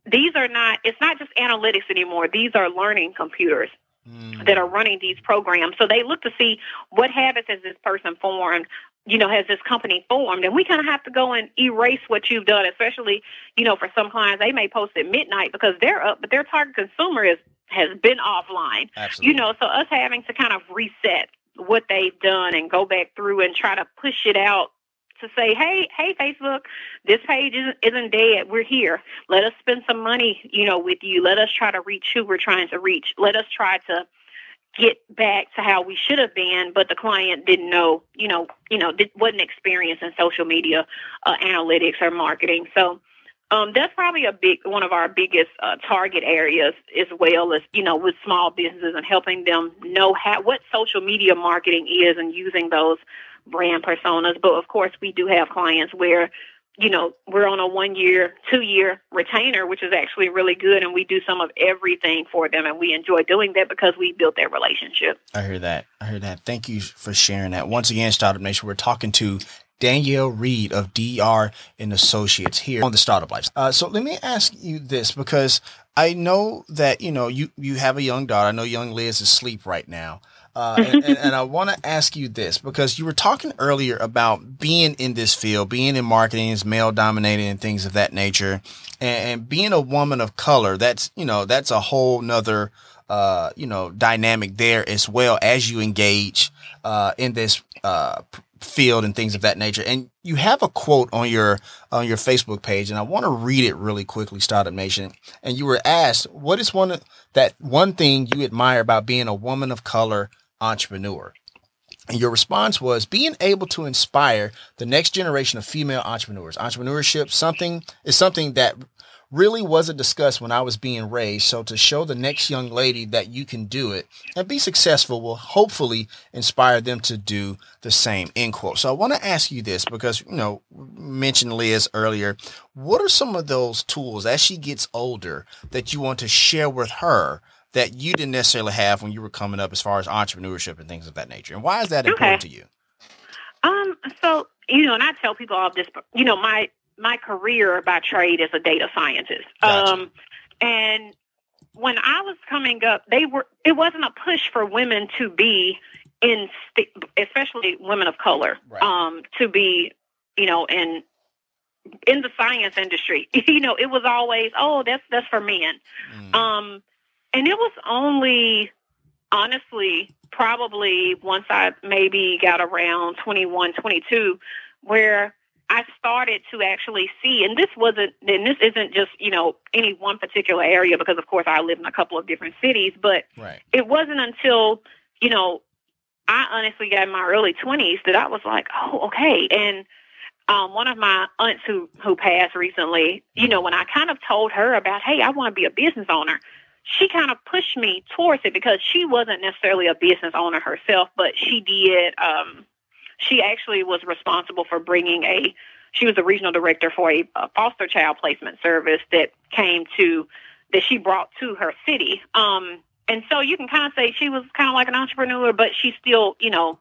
these are not, it's not just analytics anymore. These are learning computers mm. that are running these programs. So they look to see what habits has this person formed, you know, has this company formed? And we kind of have to go and erase what you've done, especially, you know, for some clients, they may post at midnight because they're up, but their target consumer is, has been offline. Absolutely. You know, so us having to kind of reset what they've done and go back through and try to push it out to say, hey, hey, Facebook, this page isn't, isn't dead. We're here. Let us spend some money, you know, with you. Let us try to reach who we're trying to reach. Let us try to get back to how we should have been, but the client didn't know, you know, you know, wasn't experienced in social media uh, analytics or marketing. So um, that's probably a big one of our biggest uh, target areas, as well as, you know, with small businesses and helping them know how what social media marketing is and using those brand personas. But of course, we do have clients where, you know, we're on a one year, two year retainer, which is actually really good. And we do some of everything for them. And we enjoy doing that because we built their relationship. I hear that. I hear that. Thank you for sharing that. Once again, Startup Nation, we're talking to Danielle Reid of D R and Associates here on the Startup Life. Uh, so let me ask you this, because I know that, you know, you, you have a young daughter. I know young Liz is asleep right now. Uh, and, and, and I want to ask you this, because you were talking earlier about being in this field, being in marketing, is male dominated and things of that nature, and, and being a woman of color. That's, you know, that's a whole nother, uh, you know, dynamic there as well, as you engage uh, in this uh, field and things of that nature. And you have a quote on your on your Facebook page, and I want to read it really quickly, Startup Nation. And you were asked, what is one that one thing you admire about being a woman of color entrepreneur? And your response was being able to inspire the next generation of female entrepreneurs. Entrepreneurship something is something that really wasn't discussed when I was being raised. So to show the next young lady that you can do it and be successful will hopefully inspire them to do the same, end quote. So I want to ask you this, because, you know, mentioned Liz earlier, what are some of those tools as she gets older that you want to share with her that you didn't necessarily have when you were coming up as far as entrepreneurship and things of that nature? And why is that important okay. to you? Um, so, you know, and I tell people all this, but, you know, my, my career by trade is a data scientist. Gotcha. Um, and when I was coming up, they were, it wasn't a push for women to be in, st- especially women of color, right. um, to be, you know, in, in the science industry. You know, it was always, oh, that's, that's for men. Mm. Um, And it was only, honestly, probably once I maybe got around twenty-one, twenty-two, where I started to actually see, and this wasn't, and this isn't just, you know, any one particular area, because of course I live in a couple of different cities, but right. it wasn't until, you know, I honestly got in my early twenties that I was like, oh, okay. And Um, one of my aunts who, who passed recently, you know, when I kind of told her about, hey, I want to be a business owner, she kind of pushed me towards it, because she wasn't necessarily a business owner herself, but she did. Um, she actually was responsible for bringing a, she was a regional director for a, a foster child placement service that came to, that she brought to her city. Um, and so you can kind of say she was kind of like an entrepreneur, but she still, you know,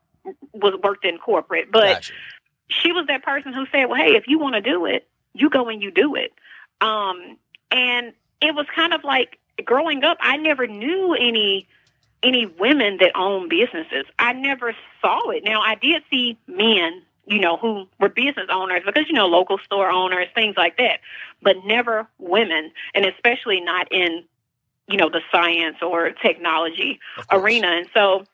was worked in corporate. But gotcha. She was that person who said, well, hey, if you want to do it, you go and you do it. Um, and it was kind of like, growing up, I never knew any any women that own businesses. I never saw it. Now, I did see men, you know, who were business owners because, you know, local store owners, things like that, but never women, and especially not in, you know, the science or technology arena. And so,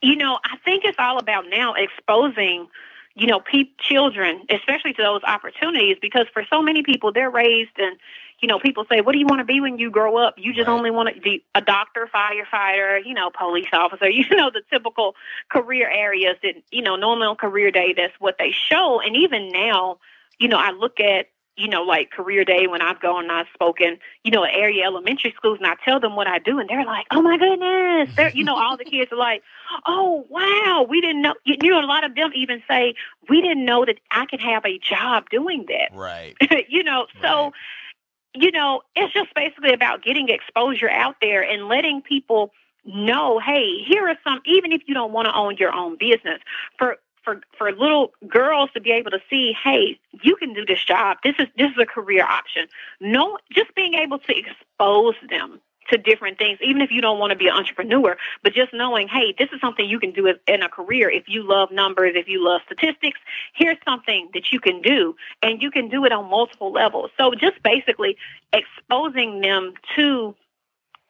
you know, I think it's all about now exposing, you know, pe- children, especially to those opportunities, because for so many people, they're raised and, you know, people say, what do you want to be when you grow up? You just right. only want to be a doctor, firefighter, you know, police officer, you know, the typical career areas that, you know, normally on career day, that's what they show. And even now, you know, I look at, you know, like career day when I've gone and I've spoken, you know, at area elementary schools, and I tell them what I do, and they're like, oh my goodness. They're, you know, all the kids are like, oh wow, we didn't know. You know, a lot of them even say, we didn't know that I could have a job doing that. Right. you know, right. so, you know, it's just basically about getting exposure out there and letting people know, hey, here are some, even if you don't want to own your own business, for for for little girls to be able to see, hey, you can do this job. This is this is a career option. No, just being able to expose them to different things, even if you don't want to be an entrepreneur, but just knowing, hey, this is something you can do in a career. If you love numbers, if you love statistics, here's something that you can do, and you can do it on multiple levels. So just basically exposing them to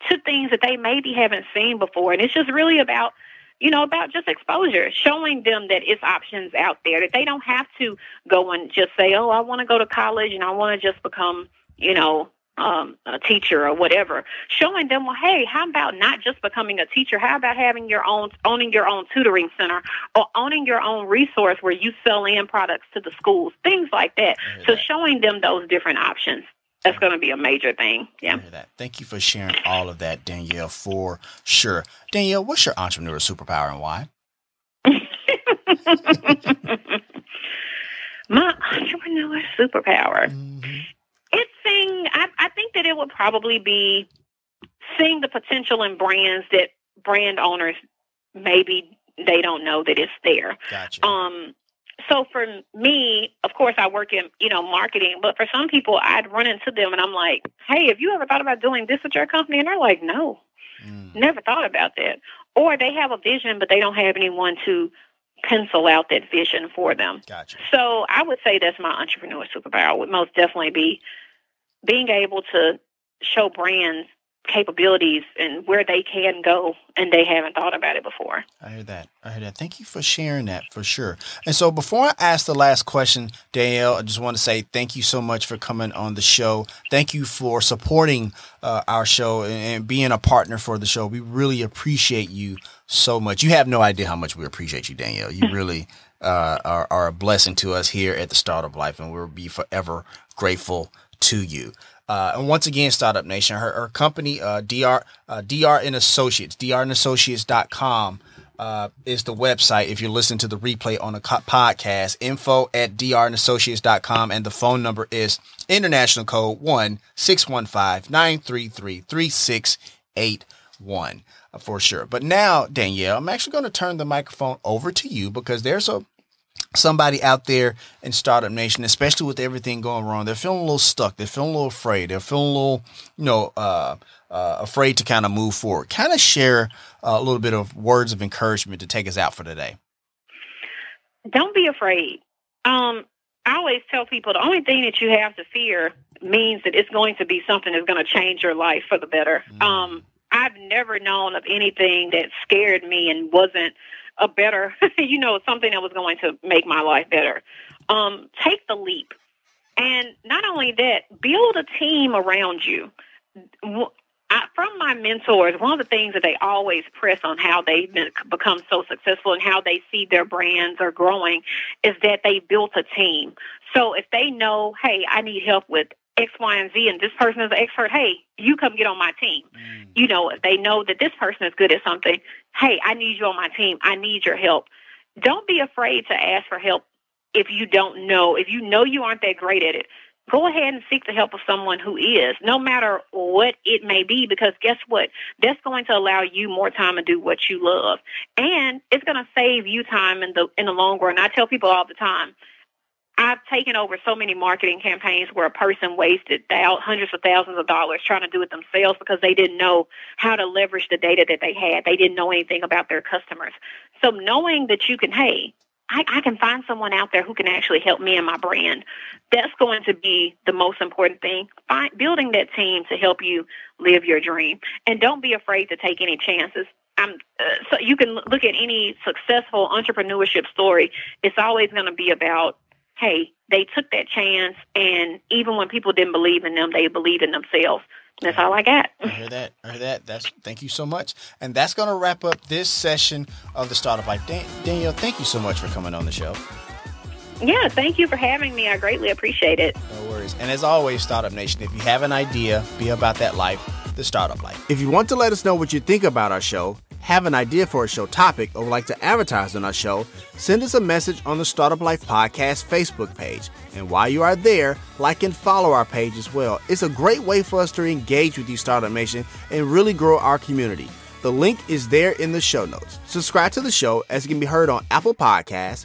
to things that they maybe haven't seen before. And it's just really about, you know, about just exposure, showing them that it's options out there, that they don't have to go and just say, oh, I want to go to college and I want to just become, you know, um, a teacher or whatever. Showing them, well, hey, how about not just becoming a teacher? How about having your own, owning your own tutoring center or owning your own resource where you sell in products to the schools, things like that. So that. Showing them those different options. That's going to be a major thing. Yeah. That. Thank you for sharing all of that, Danielle, for sure. Danielle, what's your entrepreneur superpower and why? My entrepreneur superpower. Mm-hmm. It's seeing, I, I think that it would probably be seeing the potential in brands that brand owners, maybe they don't know that it's there. Gotcha. Um, So for me, of course, I work in, you know, marketing, but for some people, I'd run into them and I'm like, hey, have you ever thought about doing this with your company? And they're like, no, mm. never thought about that. Or they have a vision, but they don't have anyone to pencil out that vision for them. Gotcha. So I would say that's my entrepreneur superpower, would most definitely be being able to show brands capabilities and where they can go, and they haven't thought about it before. I hear that. I hear that. Thank you for sharing that, for sure. And so before I ask the last question, Danielle, I just want to say thank you so much for coming on the show. Thank you for supporting uh, our show and, and being a partner for the show. We really appreciate you so much. You have no idea how much we appreciate you, Danielle. You really uh, are, are a blessing to us here at the Startup Life, and we'll be forever grateful to you. Uh, and once again, Startup Nation, her, her company, uh, D R, uh, D R and Associates, D R and Associates dot com uh, is the website. If you're listening to the replay on a co- podcast, info at D R and Associates dot com. And the phone number is international code one six one five nine three three three six eight one uh, for sure. But now, Danielle, I'm actually going to turn the microphone over to you because there's a somebody out there in Startup Nation, especially with everything going wrong, they're feeling a little stuck. They're feeling a little afraid. They're feeling a little, you know, uh, uh, afraid to kind of move forward. Kind of share a little bit of words of encouragement to take us out for today. Don't be afraid. Um, I always tell people the only thing that you have to fear means that it's going to be something that's going to change your life for the better. Mm. Um, I've never known of anything that scared me and wasn't a better, you know, something that was going to make my life better. Um, take the leap. And not only that, build a team around you. I, from my mentors, one of the things that they always press on how they've been, become so successful and how they see their brands are growing is that they built a team. So if they know, hey, I need help with X, Y, and Z, and this person is an expert, hey, you come get on my team. Mm. You know, if they know that this person is good at something, hey, I need you on my team. I need your help. Don't be afraid to ask for help if you don't know. If you know you aren't that great at it, go ahead and seek the help of someone who is, no matter what it may be, because guess what? That's going to allow you more time to do what you love. And it's going to save you time in the in the long run. I tell people all the time, I've taken over so many marketing campaigns where a person wasted thou- hundreds of thousands of dollars trying to do it themselves because they didn't know how to leverage the data that they had. They didn't know anything about their customers. So knowing that you can, hey, I, I can find someone out there who can actually help me and my brand, that's going to be the most important thing. Find, building that team to help you live your dream. And don't be afraid to take any chances. Um, uh, so you can look at any successful entrepreneurship story. It's always going to be about, hey, they took that chance, and even when people didn't believe in them, they believed in themselves. That's all I got. I hear that. I hear that. That's, thank you so much. And that's going to wrap up this session of The Startup Life. Dan- Danielle, thank you so much for coming on the show. Yeah, thank you for having me. I greatly appreciate it. No worries. And as always, Startup Nation, if you have an idea, be about that life, the startup life. If you want to let us know what you think about our show, have an idea for a show topic, or would like to advertise on our show, send us a message on the Startup Life Podcast Facebook page. And while you are there, like and follow our page as well. It's a great way for us to engage with you, Startup Nation, and really grow our community. The link is there in the show notes. Subscribe to the show, as it can be heard on Apple Podcasts,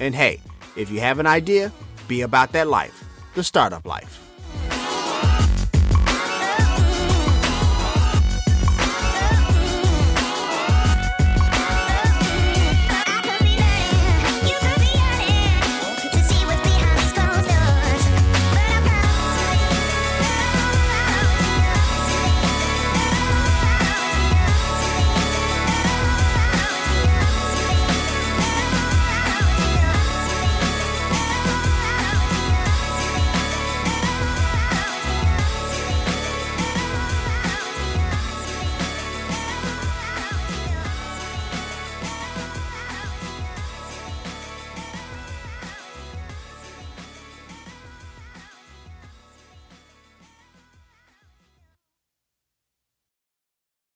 And hey, if you have an idea, be about that life, the startup life.